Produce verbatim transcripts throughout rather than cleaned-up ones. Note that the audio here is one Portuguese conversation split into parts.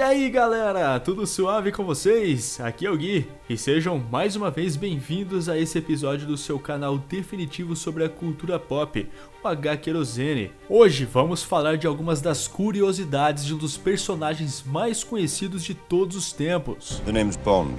E aí galera, tudo suave com vocês? Aqui é o Gui e sejam mais uma vez bem-vindos a esse episódio do seu canal definitivo sobre a cultura pop, o H-Kerosene. Hoje vamos falar de algumas das curiosidades de um dos personagens mais conhecidos de todos os tempos. The name's Bond.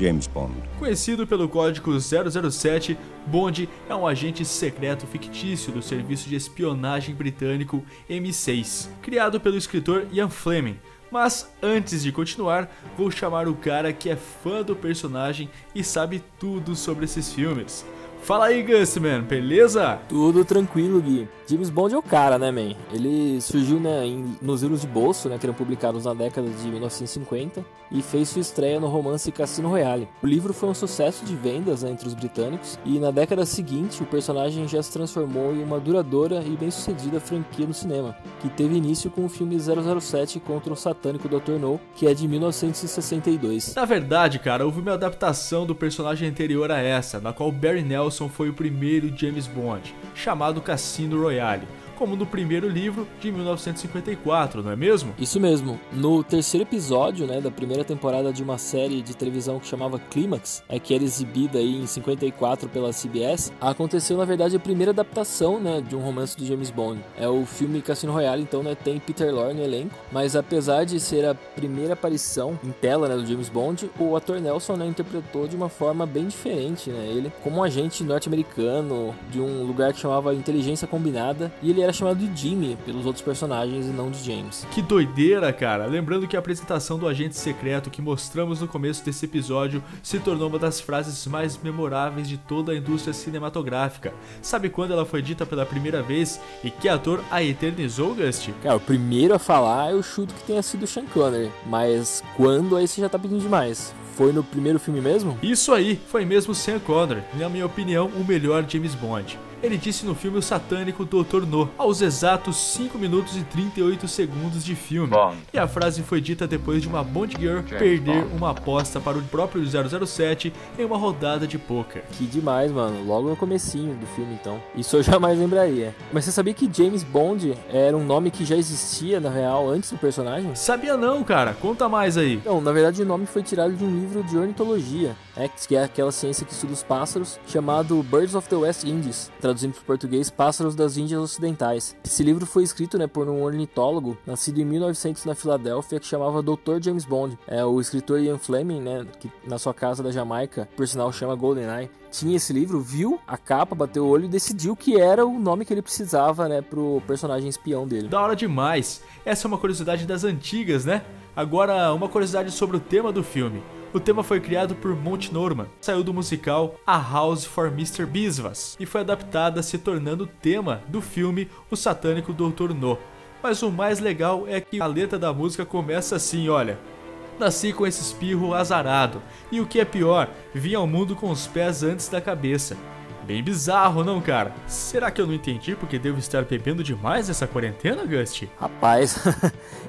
James Bond. Conhecido pelo código zero zero sete, Bond é um agente secreto fictício do serviço de espionagem britânico M seis, criado pelo escritor Ian Fleming. Mas antes de continuar, vou chamar o cara que é fã do personagem e sabe tudo sobre esses filmes. Fala aí, Gusman, beleza? Tudo tranquilo, Gui. James Bond é o cara, né, man? Ele surgiu né, em, nos livros de bolso, né, que eram publicados na década de mil novecentos e cinquenta, e fez sua estreia no romance Casino Royale. O livro foi um sucesso de vendas né, entre os britânicos, e na década seguinte o personagem já se transformou em uma duradoura e bem-sucedida franquia no cinema, que teve início com o filme zero zero sete contra o satânico doutor No, que é de mil novecentos e sessenta e dois. Na verdade, cara, houve uma adaptação do personagem anterior a essa, na qual Barry Nelson foi o primeiro James Bond, chamado Casino Royale, como no primeiro livro de mil novecentos e cinquenta e quatro, não é mesmo? Isso mesmo. No terceiro episódio né, da primeira temporada de uma série de televisão que chamava Clímax, é, que era exibida aí em cinquenta e quatro pela C B S, aconteceu na verdade a primeira adaptação né, de um romance do James Bond. É o filme Casino Royale, então né, tem Peter Lorre no elenco, mas apesar de ser a primeira aparição em tela né, do James Bond, o ator Nelson né, interpretou de uma forma bem diferente né, ele como um agente norte-americano de um lugar que chamava Inteligência Combinada, e ele era chamado de Jimmy pelos outros personagens e não de James. Que doideira, cara! Lembrando que a apresentação do agente secreto que mostramos no começo desse episódio se tornou uma das frases mais memoráveis de toda a indústria cinematográfica. Sabe quando ela foi dita pela primeira vez e que ator a eternizou, Gust? Cara, o primeiro a falar eu chuto que tenha sido Sean Connery, mas quando aí você já tá pedindo demais. Foi no primeiro filme mesmo? Isso aí, foi mesmo Sean Connery, na minha opinião, o melhor James Bond. Ele disse no filme o satânico doutor No, aos exatos cinco minutos e trinta e oito segundos de filme. Bond. E a frase foi dita depois de uma Bond Girl James perder Bond. Uma aposta para o próprio zero zero sete em uma rodada de poker. Que demais, mano. Logo no comecinho do filme, então. Isso eu jamais lembraria. Mas você sabia que James Bond era um nome que já existia, na real, antes do personagem? Sabia não, cara. Conta mais aí. Não, na verdade o nome foi tirado de um livro de ornitologia, né, que é aquela ciência que estuda os pássaros, chamado Birds of the West Indies, traduzindo para o português Pássaros das Índias Ocidentais. Esse livro foi escrito né, por um ornitólogo nascido em mil e novecentos na Filadélfia que chamava doutor James Bond. É, o escritor Ian Fleming, né, que na sua casa da Jamaica, por sinal chama GoldenEye, tinha esse livro, viu a capa, bateu o olho e decidiu que era o nome que ele precisava né, para o personagem espião dele. Da hora demais! Essa é uma curiosidade das antigas, né? Agora, uma curiosidade sobre o tema do filme. O tema foi criado por Monty Norman, saiu do musical A House for mister Biswas e foi adaptada se tornando o tema do filme O Satânico doutor No. Mas o mais legal é que a letra da música começa assim, olha: nasci com esse espirro azarado e o que é pior, vim ao mundo com os pés antes da cabeça. Bem bizarro, não, cara? Será que eu não entendi porque devo estar bebendo demais nessa quarentena, Gust? Rapaz,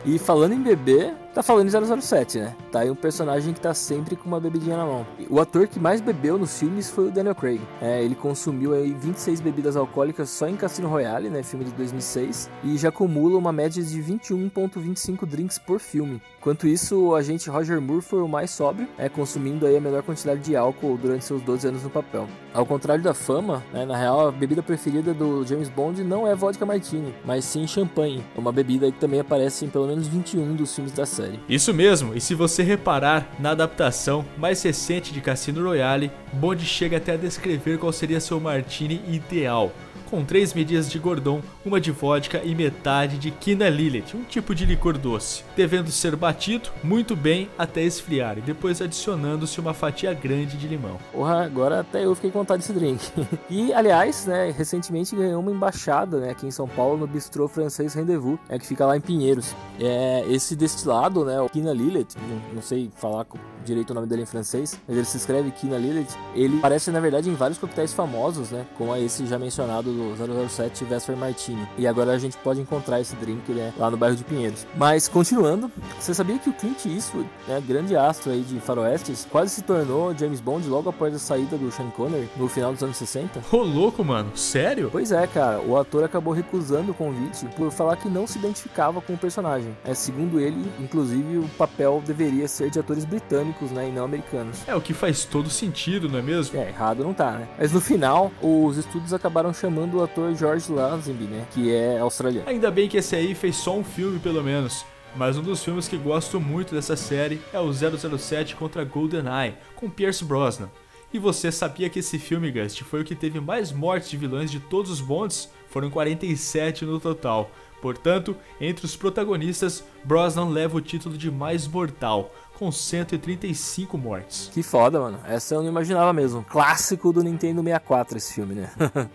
e falando em beber, tá falando em zero zero sete, né? Tá aí um personagem que tá sempre com uma bebidinha na mão. O ator que mais bebeu nos filmes foi o Daniel Craig. É, ele consumiu aí vinte e seis bebidas alcoólicas só em Casino Royale, né? Filme de dois mil e seis. E já acumula uma média de vinte e um vírgula vinte e cinco drinks por filme. Enquanto isso, o agente Roger Moore foi o mais sóbrio, é, consumindo aí a menor quantidade de álcool durante seus doze anos no papel. Ao contrário da fama, né, na real, a bebida preferida do James Bond não é vodka martini, mas sim champanhe, uma bebida que também aparece em pelo menos vinte e um dos filmes da série. Isso mesmo, e se você reparar na adaptação mais recente de Casino Royale, Bond chega até a descrever qual seria seu martini ideal, com três medidas de Gordon, uma de vodka e metade de Kina Lillet, um tipo de licor doce, devendo ser batido muito bem até esfriar e depois adicionando-se uma fatia grande de limão. Porra, agora até eu fiquei com vontade desse drink. E, aliás, né, recentemente ganhou uma embaixada né, aqui em São Paulo no bistrô francês Rendezvous, é, que fica lá em Pinheiros. É, esse destilado, né, o Kina Lillet, não, não sei falar direito o nome dele em francês, mas ele se escreve Kina Lillet. Ele aparece, na verdade, em vários coquetéis famosos, né? Como esse já mencionado do zero zero sete Vesper Martini. E agora a gente pode encontrar esse drink, né, lá no bairro de Pinheiros. Mas, continuando, você sabia que o Clint Eastwood, né, grande astro aí de faroestes, quase se tornou James Bond logo após a saída do Sean Connery, no final dos anos sessenta? Ô, louco, mano! Sério? Pois é, cara. O ator acabou recusando o convite por falar que não se identificava com o personagem. É, segundo ele, inclusive, o papel deveria ser de atores britânicos, né, e não americanos. É, o que faz todo sentido, não é mesmo? É, errado não tá, né? Mas no final, os estudos acabaram chamando o ator George Lazenby, né, que é australiano. Ainda bem que esse aí fez só um filme, pelo menos. Mas um dos filmes que gosto muito dessa série é o zero zero sete contra GoldenEye, com Pierce Brosnan. E você sabia que esse filme, Gust, foi o que teve mais mortes de vilões de todos os Bonds? Foram quarenta e sete no total. Portanto, entre os protagonistas, Brosnan leva o título de mais mortal, com cento e trinta e cinco mortes. Que foda, mano. Essa eu não imaginava mesmo. Clássico do Nintendo sessenta e quatro esse filme, né?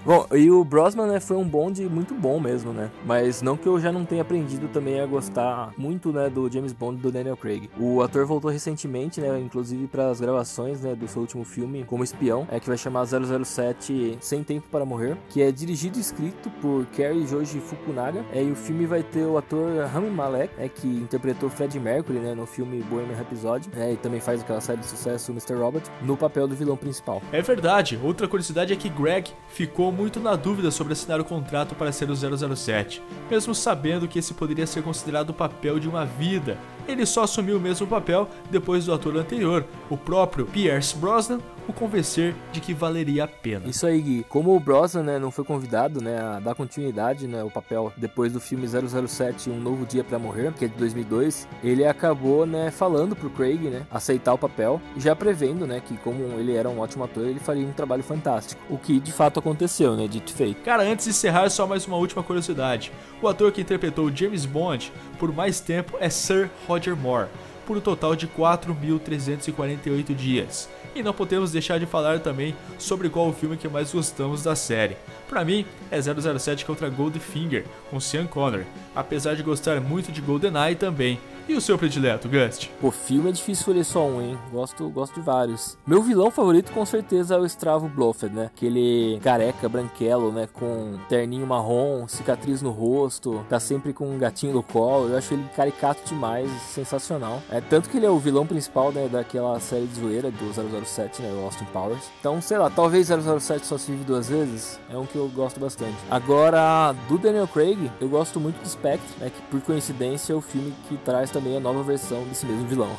Bom, e o Brosnan, né, foi um Bond muito bom mesmo, né? Mas não que eu já não tenha aprendido também a gostar muito, né, do James Bond e do Daniel Craig. O ator voltou recentemente, né, inclusive para as gravações, né, do seu último filme como espião, é que vai chamar zero zero sete Sem Tempo para Morrer, que é dirigido e escrito por Cary Joji Fukunaga. É, e o filme vai ter o ator Rami Malek, é, que interpretou Freddie Mercury, né, no filme Bohemian Rhapsody, né, e também faz aquela série de sucesso mister Robot, no papel do vilão principal. É verdade. Outra curiosidade é que Greg ficou muito na dúvida sobre assinar o contrato para ser o zero zero sete, mesmo sabendo que esse poderia ser considerado o papel de uma vida. Ele só assumiu o mesmo papel depois do ator anterior, o próprio Pierce Brosnan, o convencer de que valeria a pena. Isso aí, Gui. Como o Brosnan, né, não foi convidado, né, a dar continuidade, né, ao papel depois do filme zero zero sete Um Novo Dia Pra Morrer, que é de dois mil e dois, ele acabou, né, falando pro Craig, né, aceitar o papel, já prevendo, né, que como ele era um ótimo ator, ele faria um trabalho fantástico. O que de fato aconteceu, né, dito feito. Cara, antes de encerrar, só mais uma última curiosidade. O ator que interpretou James Bond por mais tempo é Sir Roger Moore, por um total de quatro mil trezentos e quarenta e oito dias. E não podemos deixar de falar também sobre qual o filme que mais gostamos da série. Pra mim, é zero zero sete contra Goldfinger, com Sean Connery, apesar de gostar muito de GoldenEye também. E o seu predileto, Gust? Pô, filme é difícil escolher só um, hein? Gosto, gosto de vários. Meu vilão favorito, com certeza, é o Stravo Bluffet, né? Aquele careca, branquelo, né? Com terninho marrom, cicatriz no rosto, tá sempre com um gatinho no colo. Eu acho ele caricato demais, sensacional. É, tanto que ele é o vilão principal, né, daquela série de zoeira do zero zero sete, né, o Austin Powers. Então, sei lá, talvez zero zero sete Só Se Vive Duas Vezes é um que eu gosto bastante. Agora, do Daniel Craig, eu gosto muito do Spectre, né, que por coincidência é o filme que traz também a nova versão desse mesmo vilão.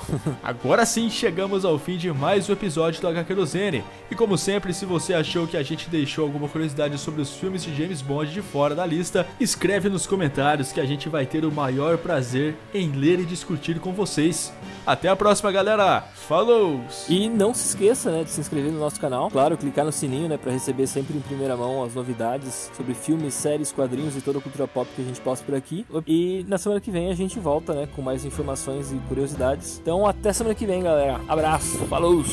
Agora sim, chegamos ao fim de mais um episódio do H-Kerosene. E como sempre, se você achou que a gente deixou alguma curiosidade sobre os filmes de James Bond de fora da lista, escreve nos comentários que a gente vai ter o maior prazer em ler e discutir com vocês. Até a próxima, galera. Falou! E não se esqueça, né, de se inscrever no nosso canal. Claro, clicar no sininho, né, para receber sempre em primeira mão as novidades sobre filmes, séries, quadrinhos e toda a cultura pop que a gente posta por aqui. E na semana que vem a gente volta, né, com mais informações e curiosidades. Então até semana que vem, galera. Abraço. Falou!